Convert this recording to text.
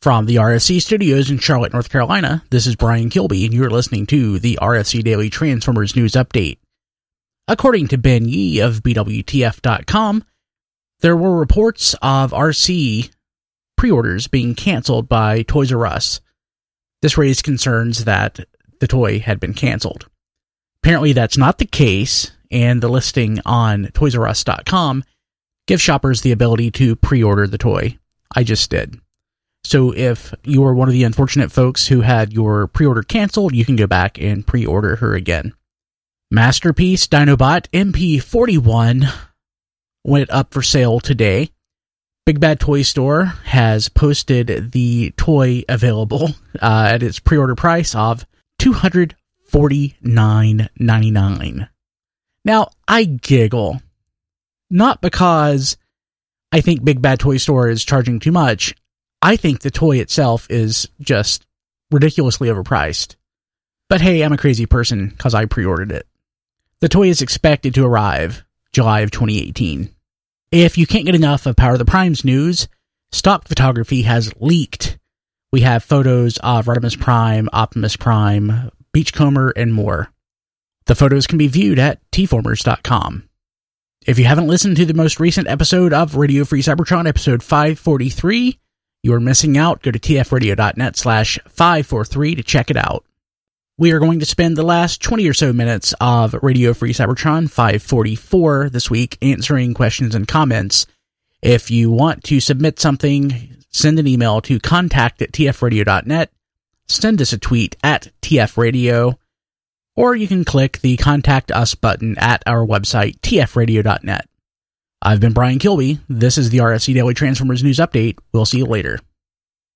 From the RFC studios in Charlotte, North Carolina, this is Brian Kilby, and you're listening to the RFC Daily Transformers News Update. According to Ben Yi of BWTF.com, there were reports of RC pre-orders being canceled by Toys R Us. This raised concerns that the toy had been canceled. Apparently that's not the case, and the listing on ToysRUs.com gives shoppers the ability to pre-order the toy. I just did. So if you were one of the unfortunate folks who had your pre-order canceled, you can go back and pre-order her again. Masterpiece Dinobot MP41 went up for sale today. Big Bad Toy Store has posted the toy available at its pre-order price of $249.99. Now, I giggle. Not because I think Big Bad Toy Store is charging too much. I think the toy itself is just ridiculously overpriced. But hey, I'm a crazy person because I pre-ordered it. The toy is expected to arrive July of 2018. If you can't get enough of Power of the Primes news, stock photography has leaked. We have photos of Rodimus Prime, Optimus Prime, Beachcomber, and more. The photos can be viewed at tformers.com. If you haven't listened to the most recent episode of Radio Free Cybertron, episode 543, you're missing out. Go to tfradio.net/543 to check it out. We are going to spend the last 20 or so minutes of Radio Free Cybertron 544 this week answering questions and comments. If you want to submit something, send an email to contact@tfradio.net. Send us a tweet at tfradio, or you can click the Contact Us button at our website, tfradio.net. I've been Brian Kilby. This is the RFC Daily Transformers News Update. We'll see you later.